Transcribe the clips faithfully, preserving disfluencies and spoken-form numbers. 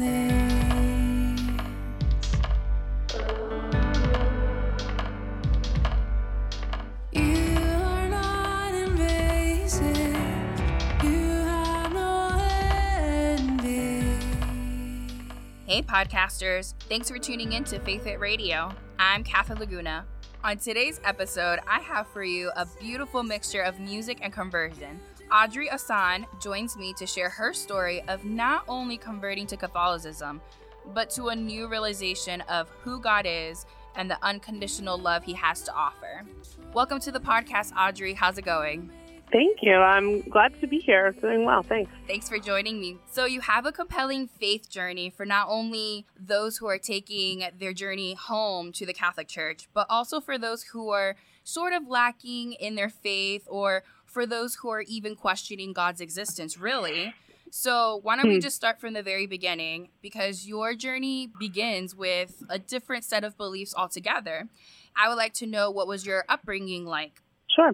Hey podcasters, thanks for tuning in to Faith It Radio. I'm Kathy Laguna. On today's episode, I have for you a beautiful mixture of music and conversion. Audrey Assad joins me to share her story of not only converting to Catholicism, but to a new realization of who God is and the unconditional love he has to offer. Welcome to the podcast, Audrey. How's it going? Thank you. I'm glad to be here. Doing well. Thanks. Thanks for joining me. So you have a compelling faith journey for not only those who are taking their journey home to the Catholic Church, but also for those who are sort of lacking in their faith, or for those who are even questioning God's existence, really. So why don't we just start from the very beginning, because your journey begins with a different set of beliefs altogether. I would like to know, what was your upbringing like? Sure.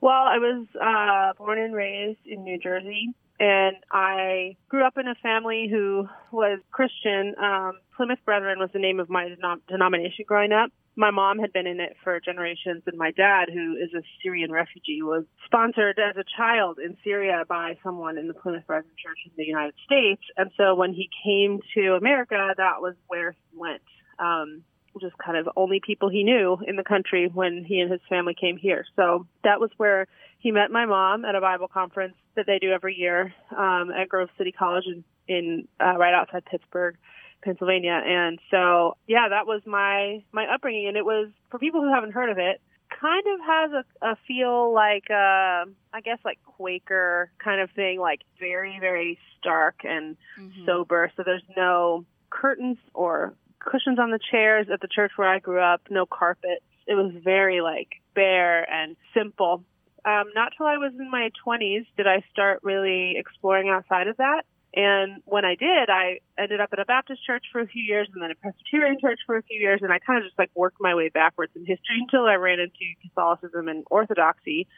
Well, I was uh, born and raised in New Jersey, and I grew up in a family who was Christian. Um, Plymouth Brethren was the name of my denom- denomination growing up. My mom had been in it for generations, and my dad, who is a Syrian refugee, was sponsored as a child in Syria by someone in the Plymouth Brethren Church in the United States. And so when he came to America, that was where he went. Um just kind of only people he knew in the country when he and his family came here. So that was where he met my mom, at a Bible conference that they do every year um, at Grove City College in, in uh, right outside Pittsburgh, Pennsylvania. And so, yeah, that was my, my upbringing. And it was, for people who haven't heard of it, kind of has a, a feel like, uh, I guess, like Quaker kind of thing, like very, very stark and mm-hmm. sober. So there's no curtains or cushions on the chairs at the church where I grew up, no carpets. It was very, like, bare and simple. Um, not till I was in my twenties did I start really exploring outside of that. And when I did, I ended up at a Baptist church for a few years, and then a Presbyterian church for a few years, and I kind of just, like, worked my way backwards in history until I ran into Catholicism and Orthodoxy.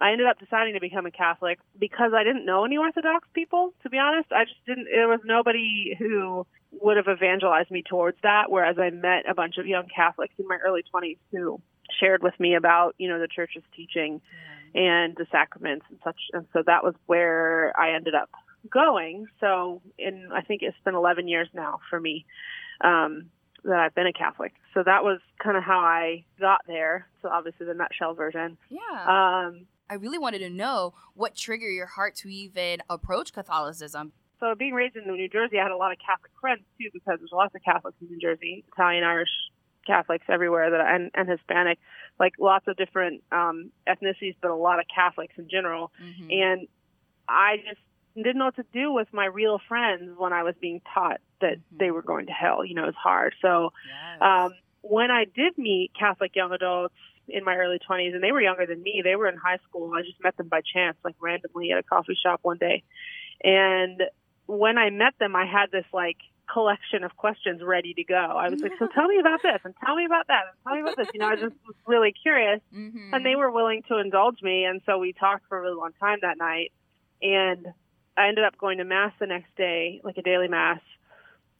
I ended up deciding to become a Catholic because I didn't know any Orthodox people, to be honest. I just didn't, there was nobody who would have evangelized me towards that, whereas I met a bunch of young Catholics in my early twenties who shared with me about, you know, the church's teaching and the sacraments and such. And so that was where I ended up going. So in, I think it's been eleven years now for me um, that I've been a Catholic. So that was kind of how I got there. So obviously the nutshell version. Yeah. Um, I really wanted to know what triggered your heart to even approach Catholicism. So being raised in New Jersey, I had a lot of Catholic friends, too, because there's lots of Catholics in New Jersey, Italian, Irish Catholics everywhere, that and, and Hispanic, like lots of different um, ethnicities, but a lot of Catholics in general. Mm-hmm. And I just didn't know what to do with my real friends when I was being taught that mm-hmm. they were going to hell. You know, it's hard. So yes. um, when I did meet Catholic young adults in my early twenties, and they were younger than me, they were in high school. I just met them by chance, like randomly at a coffee shop one day. And when I met them, I had this like collection of questions ready to go. I was like, so tell me about this, and tell me about that, and tell me about this. You know, I just was really curious, mm-hmm. and they were willing to indulge me. And so we talked for a really long time that night, and I ended up going to mass the next day, like a daily mass,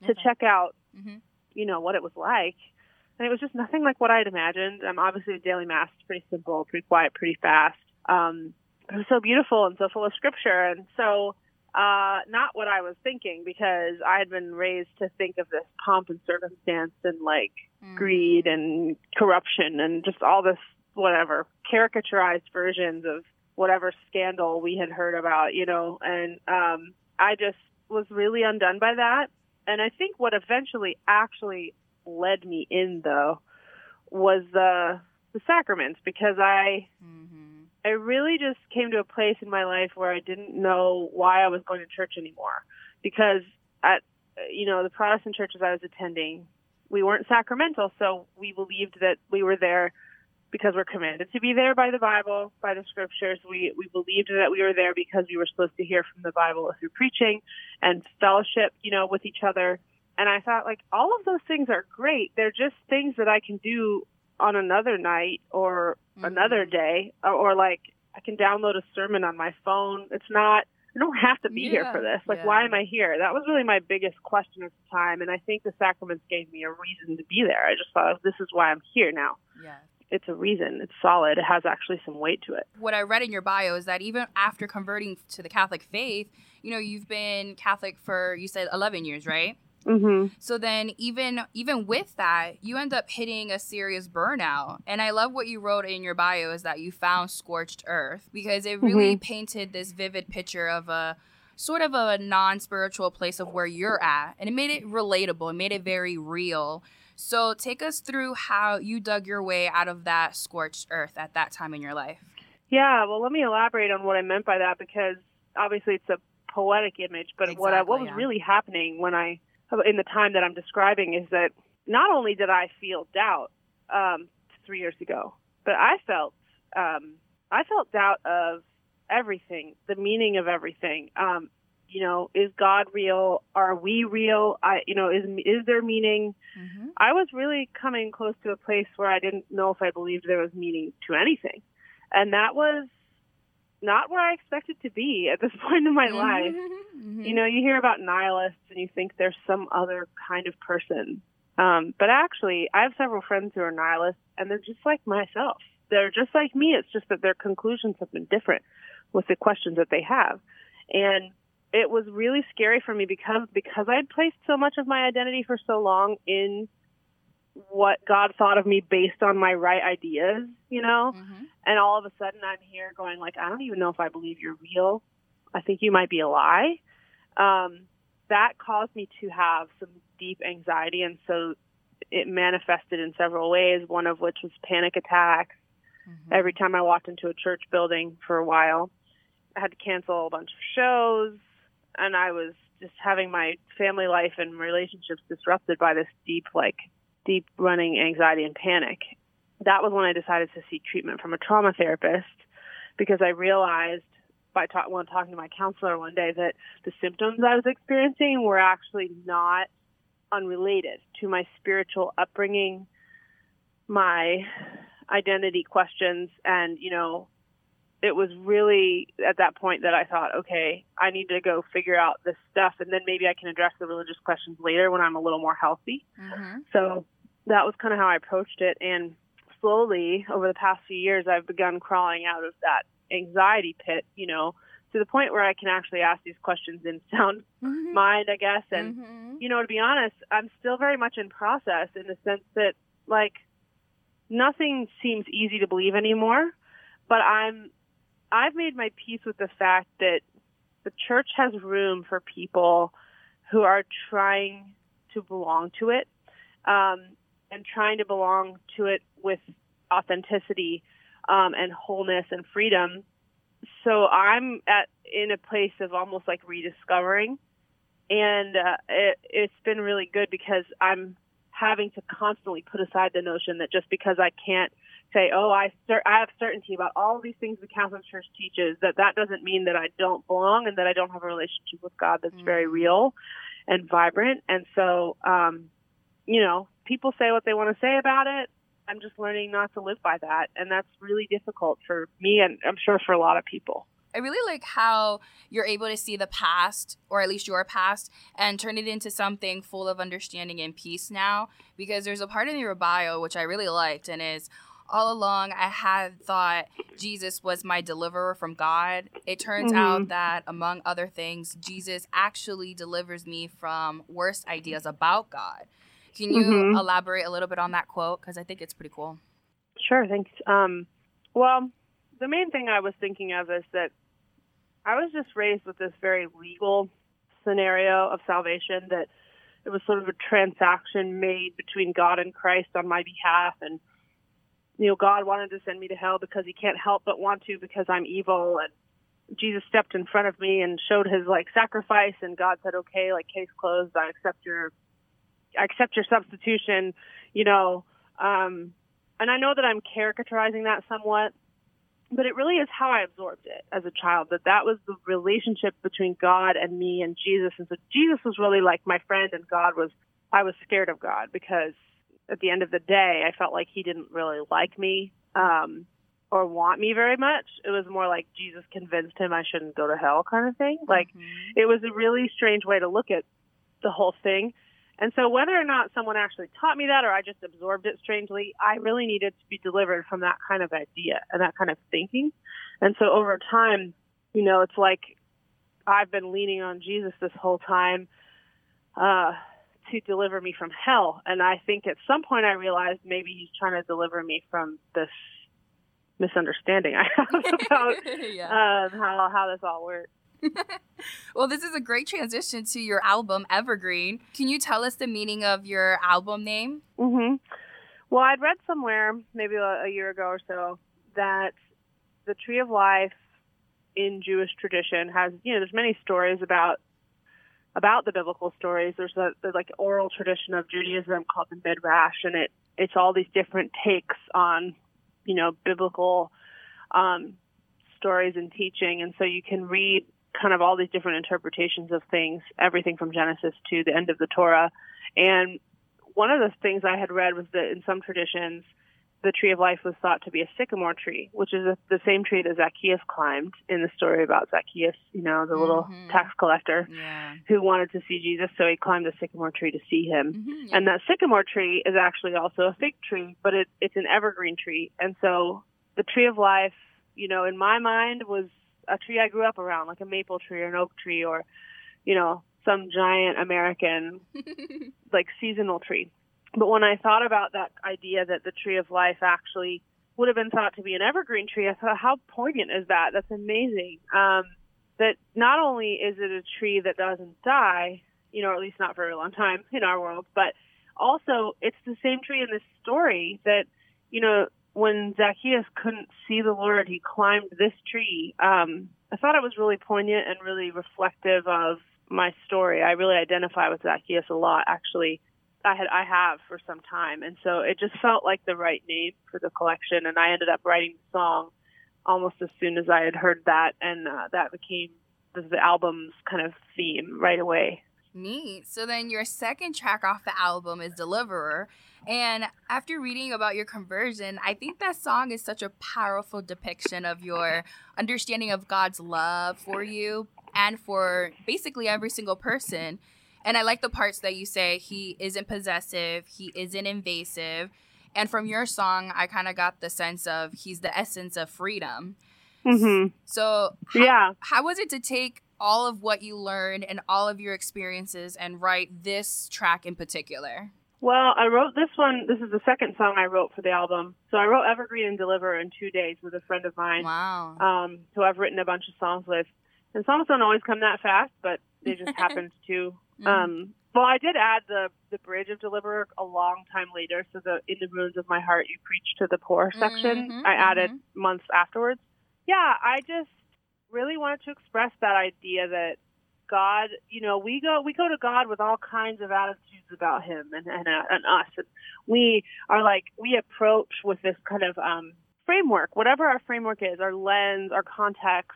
to okay. check out, mm-hmm. you know, what it was like. And it was just nothing like what I had imagined. Um, obviously, the daily mass is pretty simple, pretty quiet, pretty fast. Um, it was so beautiful and so full of scripture. And so uh, not what I was thinking, because I had been raised to think of this pomp and circumstance and, like, mm. greed and corruption and just all this, whatever, caricaturized versions of whatever scandal we had heard about, you know. And um, I just was really undone by that. And I think what eventually actually led me in, though, was uh, the sacraments, because I mm-hmm. I really just came to a place in my life where I didn't know why I was going to church anymore, because at you know the Protestant churches I was attending, we weren't sacramental, so we believed that we were there because we're commanded to be there by the Bible, by the scriptures. We, we believed that we were there because we were supposed to hear from the Bible through preaching and fellowship, you know, with each other. And I thought, like, all of those things are great. They're just things that I can do on another night or mm-hmm. another day, or, or, like, I can download a sermon on my phone. It's not I don't have to be yeah, here for this. Like, yeah. why am I here? That was really my biggest question at the time. And I think the sacraments gave me a reason to be there. I just thought, this is why I'm here now. Yeah. It's a reason. It's solid. It has actually some weight to it. What I read in your bio is that even after converting to the Catholic faith, you know, you've been Catholic for, you said eleven years, right? Mm-hmm. So then even even with that, you end up hitting a serious burnout. And I love what you wrote in your bio is that you found scorched earth, because it really mm-hmm. painted this vivid picture of a sort of a non-spiritual place of where you're at. And it made it relatable. It made it very real. So take us through how you dug your way out of that scorched earth at that time in your life. Yeah, well, let me elaborate on what I meant by that, because obviously it's a poetic image, but exactly, what I, what was yeah. really happening when I, in the time that I'm describing, is that not only did I feel doubt um, three years ago, but I felt um, I felt doubt of everything, the meaning of everything. Um, You know, is God real? Are we real? I, you know, is is there meaning? Mm-hmm. I was really coming close to a place where I didn't know if I believed there was meaning to anything. And that was not where I expected to be at this point in my mm-hmm. life. Mm-hmm. You know, you hear about nihilists and you think there's some other kind of person. Um, but actually, I have several friends who are nihilists, and they're just like myself. They're just like me. It's just that their conclusions have been different with the questions that they have. And it was really scary for me because because I had placed so much of my identity for so long in what God thought of me based on my right ideas, you know? Mm-hmm. And all of a sudden I'm here going like, I don't even know if I believe you're real. I think you might be a lie. Um, that caused me to have some deep anxiety, and so it manifested in several ways, one of which was panic attacks. Mm-hmm. Every time I walked into a church building for a while, I had to cancel a bunch of shows. And I was just having my family life and relationships disrupted by this deep, like, deep running anxiety and panic. That was when I decided to seek treatment from a trauma therapist, because I realized by ta- when talking to my counselor one day that the symptoms I was experiencing were actually not unrelated to my spiritual upbringing, my identity questions, and, you know, it was really at that point that I thought, okay, I need to go figure out this stuff, and then maybe I can address the religious questions later when I'm a little more healthy. Mm-hmm. So that was kind of how I approached it. And slowly over the past few years, I've begun crawling out of that anxiety pit, you know, to the point where I can actually ask these questions in sound mm-hmm. mind, I guess. And, mm-hmm. you know, to be honest, I'm still very much in process, in the sense that, like, nothing seems easy to believe anymore, but I'm, I've made my peace with the fact that the church has room for people who are trying to belong to it, um, and trying to belong to it with authenticity, um, and wholeness and freedom. So I'm at in a place of almost like rediscovering, and uh, it, it's been really good, because I'm having to constantly put aside the notion that just because I can't say, oh, I cer- I have certainty about all these things the Catholic Church teaches, that that doesn't mean that I don't belong and that I don't have a relationship with God that's mm-hmm. very real and vibrant. And so, um, you know, people say what they want to say about it. I'm just learning not to live by that. And that's really difficult for me, and I'm sure for a lot of people. I really like how you're able to see the past, or at least your past, and turn it into something full of understanding and peace now, because there's a part in your bio which I really liked, and is, all along, I had thought Jesus was my deliverer from God. It turns mm-hmm. out that, among other things, Jesus actually delivers me from worst ideas about God. Can you mm-hmm. elaborate a little bit on that quote? Because I think it's pretty cool. Sure, thanks. Um, well, the main thing I was thinking of is that I was just raised with this very legal scenario of salvation, that it was sort of a transaction made between God and Christ on my behalf, and you know, God wanted to send me to hell because he can't help but want to, because I'm evil. And Jesus stepped in front of me and showed his, like, sacrifice. And God said, okay, like, case closed. I accept your, I accept your substitution, you know. Um, and I know that I'm caricaturizing that somewhat, but it really is how I absorbed it as a child, that that was the relationship between God and me and Jesus. And so Jesus was really like my friend, and God was, I was scared of God, because at the end of the day, I felt like he didn't really like me. Um, or want me very much. It was more like Jesus convinced him I shouldn't go to hell kind of thing. Like, mm-hmm. It was a really strange way to look at the whole thing. And so whether or not someone actually taught me that or I just absorbed it strangely, I really needed to be delivered from that kind of idea and that kind of thinking. And so over time, you know, it's like I've been leaning on Jesus this whole time uh, to deliver me from hell. And I think at some point I realized maybe he's trying to deliver me from this misunderstanding I have about yeah. uh, how, how this all works. Well, this is a great transition to your album, Evergreen. Can you tell us the meaning of your album name? Mm-hmm. Well, I'd read somewhere, maybe a year ago or so, that the tree of life in Jewish tradition has, you know, there's many stories about about the biblical stories. There's a there's like oral tradition of Judaism called the Midrash, and it it's all these different takes on, you know, biblical um, stories and teaching, and so you can read kind of all these different interpretations of things, everything from Genesis to the end of the Torah. And one of the things I had read was that in some traditions, the tree of life was thought to be a sycamore tree, which is a, the same tree that Zacchaeus climbed in the story about Zacchaeus, you know, the mm-hmm. little tax collector yeah. who wanted to see Jesus. So he climbed a sycamore tree to see him. Mm-hmm, yeah. And that sycamore tree is actually also a fig tree, but it, it's an evergreen tree. And so the tree of life, you know, in my mind was a tree I grew up around, like a maple tree or an oak tree or, you know, some giant American, like, seasonal tree. But when I thought about that idea that the tree of life actually would have been thought to be an evergreen tree, I thought, how poignant is that? That's amazing. Um, that not only is it a tree that doesn't die, you know, or at least not for a very long time in our world, but also it's the same tree in this story that, you know, when Zacchaeus couldn't see the Lord, he climbed this tree. Um, I thought it was really poignant and really reflective of my story. I really identify with Zacchaeus a lot, actually. I had I have for some time. And so it just felt like the right name for the collection. And I ended up writing the song almost as soon as I had heard that. And uh, that became the, the album's kind of theme right away. Neat. So then your second track off the album is Deliverer. And after reading about your conversion, I think that song is such a powerful depiction of your understanding of God's love for you and for basically every single person. And I like the parts that you say he isn't possessive, he isn't invasive. And from your song, I kind of got the sense of he's the essence of freedom. Mm-hmm. So how, yeah. how was it to take all of what you learned and all of your experiences and write this track in particular? Well, I wrote this one. This is the second song I wrote for the album. So I wrote Evergreen and Deliverer in two days with a friend of mine. Wow. Um, who I've written a bunch of songs with. And songs don't always come that fast, but they just happened to. Mm-hmm. Um, well, I did add the, the bridge of Deliverer a long time later. So the In the Ruins of My Heart, You Preach to the Poor section, mm-hmm, I added mm-hmm. months afterwards. Yeah, I just really wanted to express that idea that God, you know, we go we go to God with all kinds of attitudes about him and and, uh, and us. And we are like, we approach with this kind of um, framework, whatever our framework is, our lens, our context.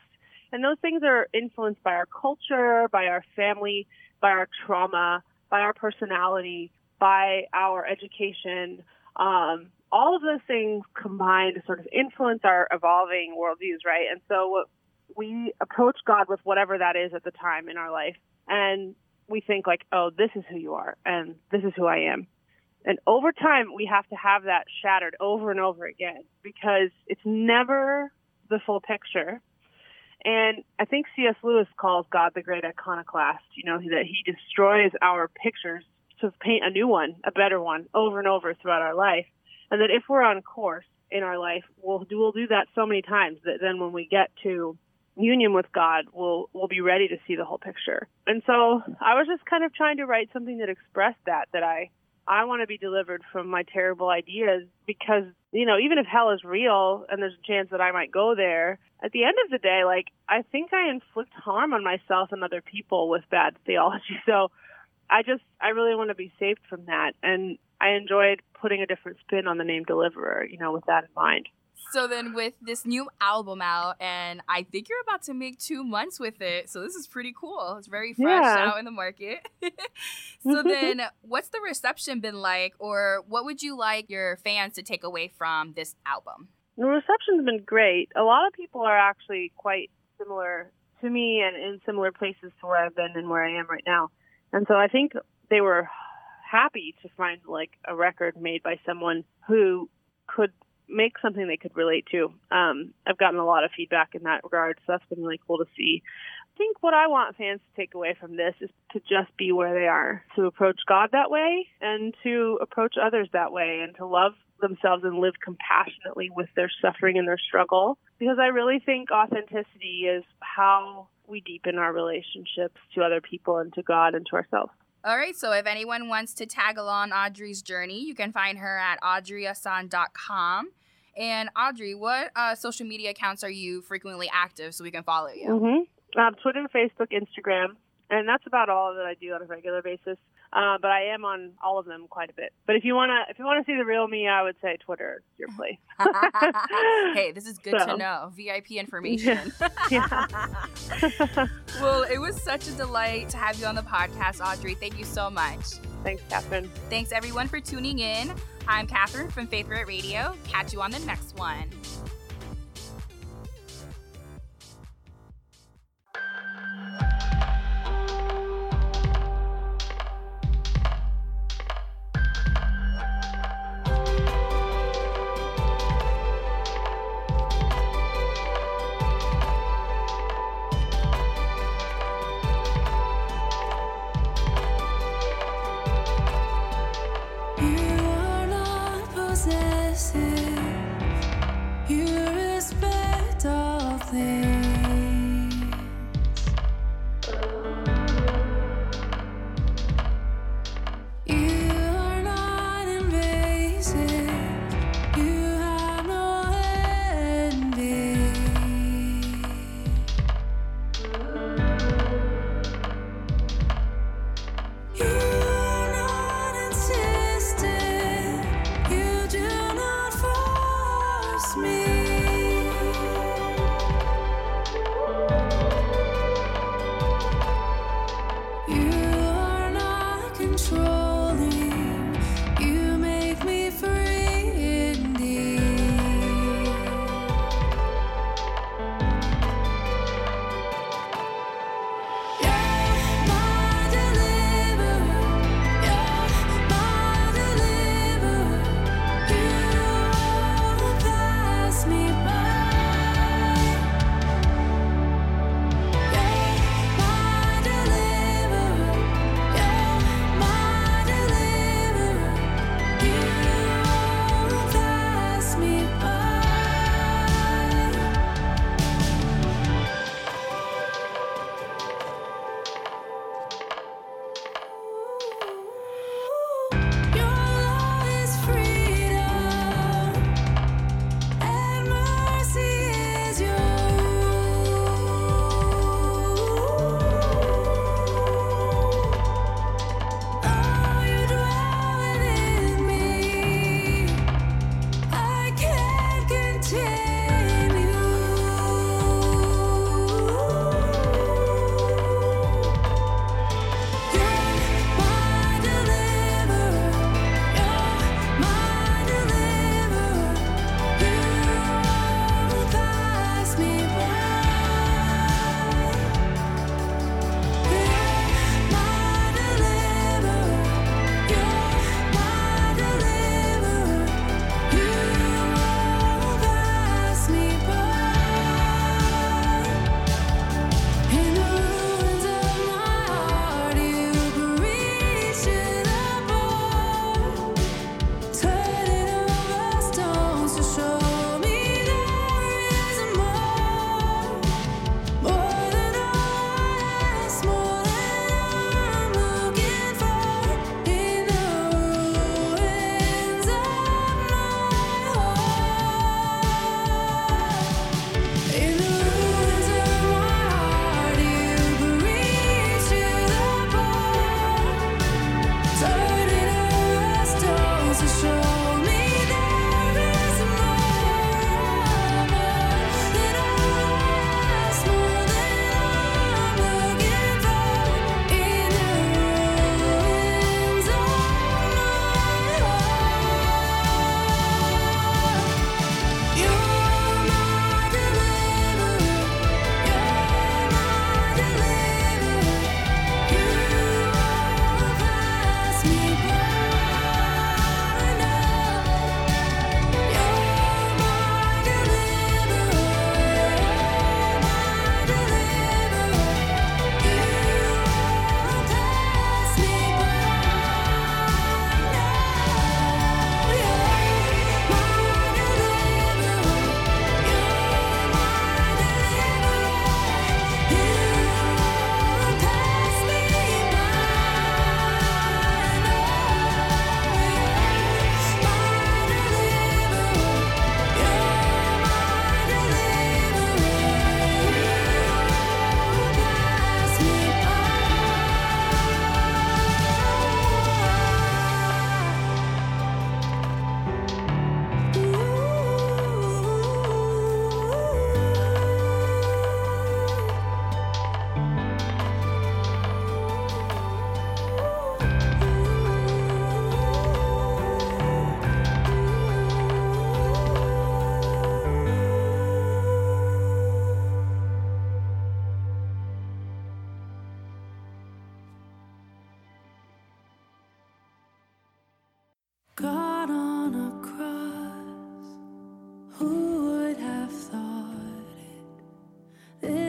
And those things are influenced by our culture, by our family, by our trauma, by our personality, by our education. Um, all of those things combine to sort of influence our evolving worldviews, right? And so what we approach God with whatever that is at the time in our life, and we think like, oh, this is who you are, and this is who I am. And over time, we have to have that shattered over and over again because it's never the full picture. And I think C S Lewis calls God the great iconoclast, you know, that he destroys our pictures to paint a new one, a better one, over and over throughout our life. And that if we're on course in our life, we'll do, we'll do that so many times that then when we get to union with God, we'll, we'll be ready to see the whole picture. And so I was just kind of trying to write something that expressed that, that I, I want to be delivered from my terrible ideas because, you know, even if hell is real and there's a chance that I might go there, at the end of the day, like, I think I inflict harm on myself and other people with bad theology. So I just, I really want to be saved from that. And I enjoyed putting a different spin on the name Deliverer, you know, with that in mind. So then with this new album out, and I think you're about to make two months with it, so this is pretty cool. It's very fresh yeah. out in the market. So then what's the reception been like, or what would you like your fans to take away from this album? The reception's been great. A lot of people are actually quite similar to me and in similar places to where I've been and where I am right now. And so I think they were happy to find like a record made by someone who could make something they could relate to. Um, I've gotten a lot of feedback in that regard, so that's been really cool to see. I think what I want fans to take away from this is to just be where they are, to approach God that way and to approach others that way and to love themselves and live compassionately with their suffering and their struggle, because I really think authenticity is how we deepen our relationships to other people and to God and to ourselves. All right, so if anyone wants to tag along Audrey's journey, you can find her at audrey assad dot com. And Audrey, what uh, social media accounts are you frequently active so we can follow you? Mm-hmm. Um, Twitter, Facebook, Instagram. And that's about all that I do on a regular basis. Uh, but I am on all of them quite a bit. But if you want to if you want to see the real me, I would say Twitter is your place. Hey, this is good so. to know. V I P information. Yeah. Yeah. Well, it was such a delight to have you on the podcast, Audrey. Thank you so much. Thanks, Catherine. Thanks, everyone, for tuning in. I'm Catherine from Faith Rit Radio. Catch you on the next one. You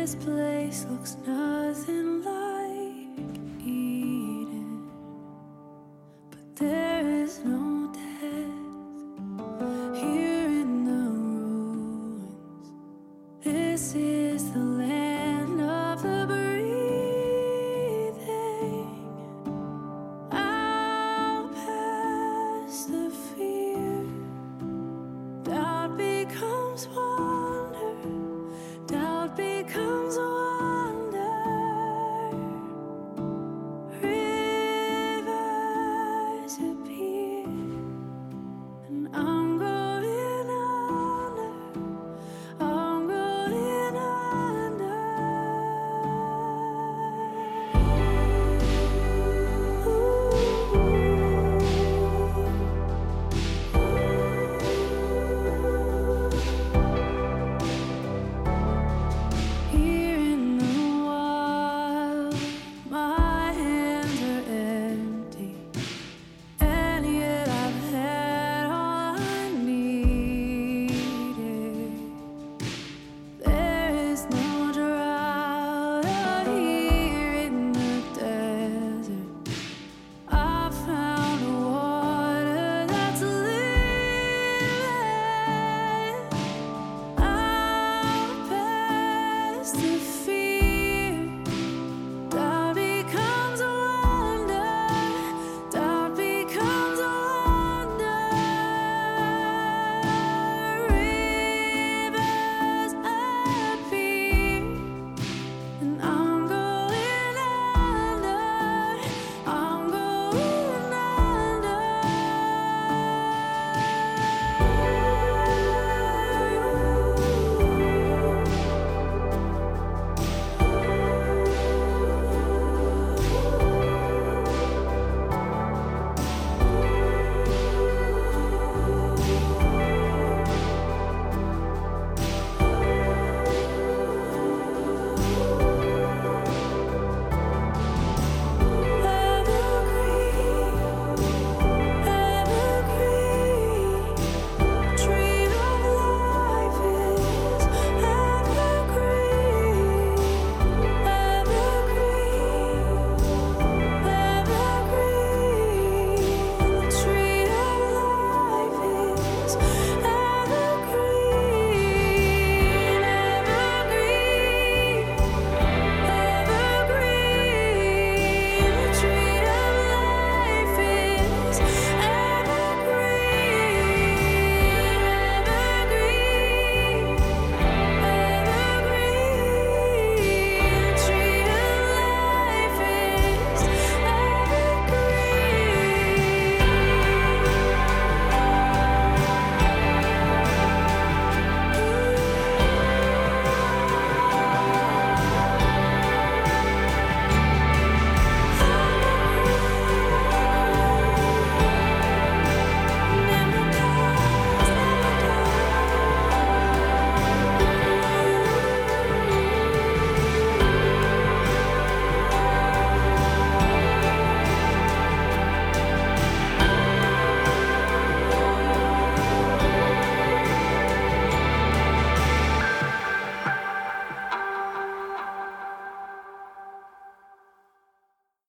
this place looks nice.